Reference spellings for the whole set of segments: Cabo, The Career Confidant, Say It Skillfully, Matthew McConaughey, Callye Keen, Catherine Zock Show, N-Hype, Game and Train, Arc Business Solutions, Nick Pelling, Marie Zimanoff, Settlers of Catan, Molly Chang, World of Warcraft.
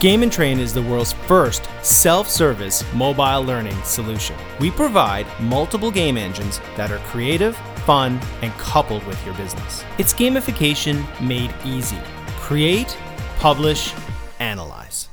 Game and Train is the world's first self-service mobile learning solution. We provide multiple game engines that are creative, fun, and coupled with your business. It's gamification made easy. Create, publish, analyze.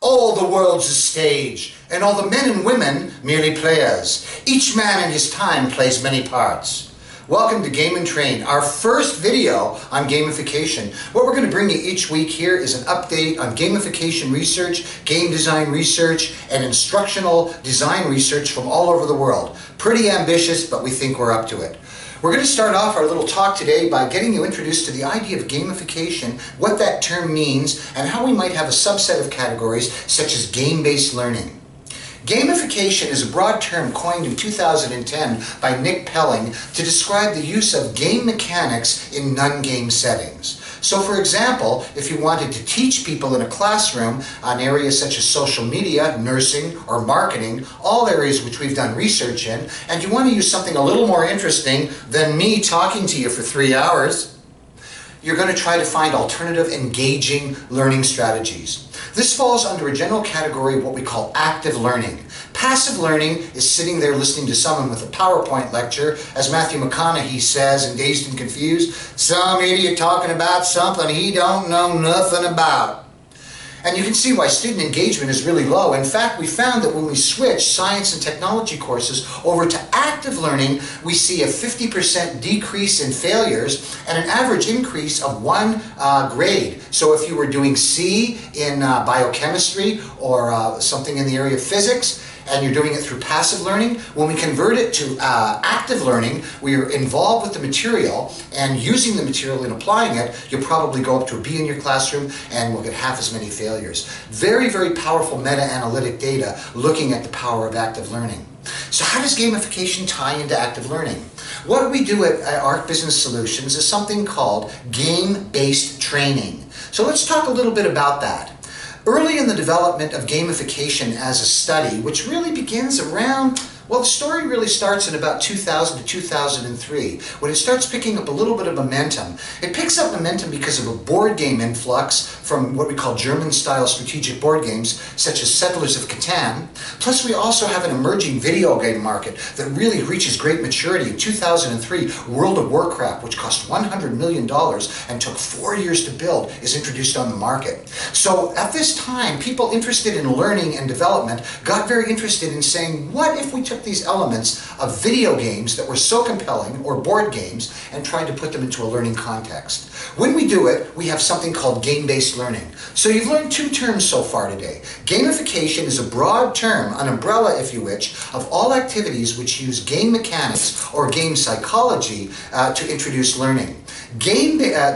All the world's a stage, and all the men and women merely players. Each man in his time plays many parts. Welcome to Game and Train, our first video on gamification. What we're going to bring you each week here is an update on gamification research, game design research, and instructional design research from all over the world. Pretty ambitious, but we think we're up to it. We're going to start off our little talk today by getting you introduced to the idea of gamification, what that term means, and how we might have a subset of categories such as game-based learning. Gamification is a broad term coined in 2010 by Nick Pelling to describe the use of game mechanics in non-game settings. So for example, if you wanted to teach people in a classroom on areas such as social media, nursing, or marketing, all areas which we've done research in, and you want to use something a little more interesting than me talking to you for 3 hours, you're going to try to find alternative, engaging learning strategies. This falls under a general category of what we call active learning. Passive learning is sitting there listening to someone with a PowerPoint lecture, as Matthew McConaughey says in Dazed and Confused, some idiot talking about something he don't know nothing about. And you can see why student engagement is really low. In fact, we found that when we switch science and technology courses over to active learning, we see a 50% decrease in failures and an average increase of one grade. So if you were doing C in biochemistry or something in the area of physics, and you're doing it through passive learning, when we convert it to active learning, we are involved with the material and using the material and applying it, you'll probably go up to a B in your classroom and we'll get half as many failures. Very, very powerful meta-analytic data looking at the power of active learning. So how does gamification tie into active learning? What we do at Arc Business Solutions is something called game-based training. So let's talk a little bit about that. Early in the development of gamification as a study, which really begins around, well, the story really starts in about 2000 to 2003, when it starts picking up a little bit of momentum. It picks up momentum because of a board game influx from what we call German-style strategic board games, such as Settlers of Catan. Plus, we also have an emerging video game market that really reaches great maturity. In 2003, World of Warcraft, which cost $100 million and took 4 years to build, is introduced on the market. So at this time, people interested in learning and development got very interested in saying, what if we took these elements of video games that were so compelling, or board games, and tried to put them into a learning context? When we do it, we have something called game-based learning. So you've learned two terms so far today. Gamification is a broad term, an umbrella, if you wish, of all activities which use game mechanics or game psychology to introduce learning. It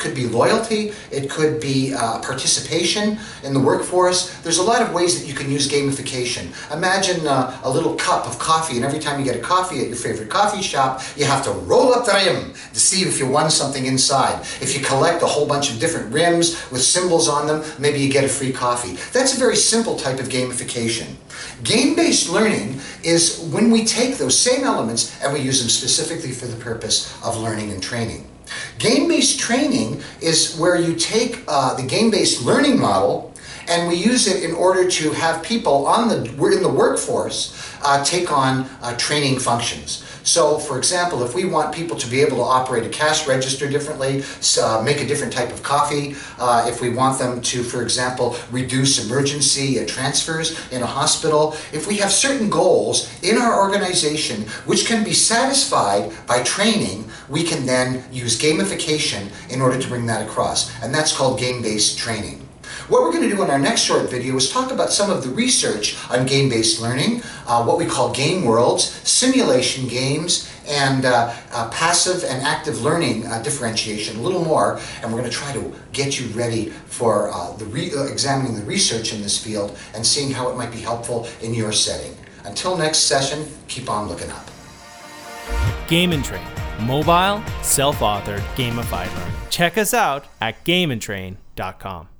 could be loyalty, it could be participation in the workforce. There's a lot of ways that you can use gamification. Imagine a little cup of coffee, and every time you get a coffee at your favorite coffee shop, you have to roll up the rim to see if you won something inside. If you collect a whole bunch of different rims with symbols on them, maybe you get a free coffee. That's a very simple type of gamification. Game-based learning is when we take those same elements and we use them specifically for the purpose of learning and training. Game-based training is where you take the game-based learning model and we use it in order to have people in the workforce take on training functions. So, for example, if we want people to be able to operate a cash register differently, make a different type of coffee, if we want them to, for example, reduce emergency transfers in a hospital, if we have certain goals in our organization which can be satisfied by training, we can then use gamification in order to bring that across. And that's called game-based training. What we're going to do in our next short video is talk about some of the research on game-based learning, what we call game worlds, simulation games, and passive and active learning differentiation, a little more, and we're going to try to get you ready for examining the research in this field and seeing how it might be helpful in your setting. Until next session, keep on looking up. Game and Train, mobile, self-authored, gamified learning. Check us out at GameandTrain.com.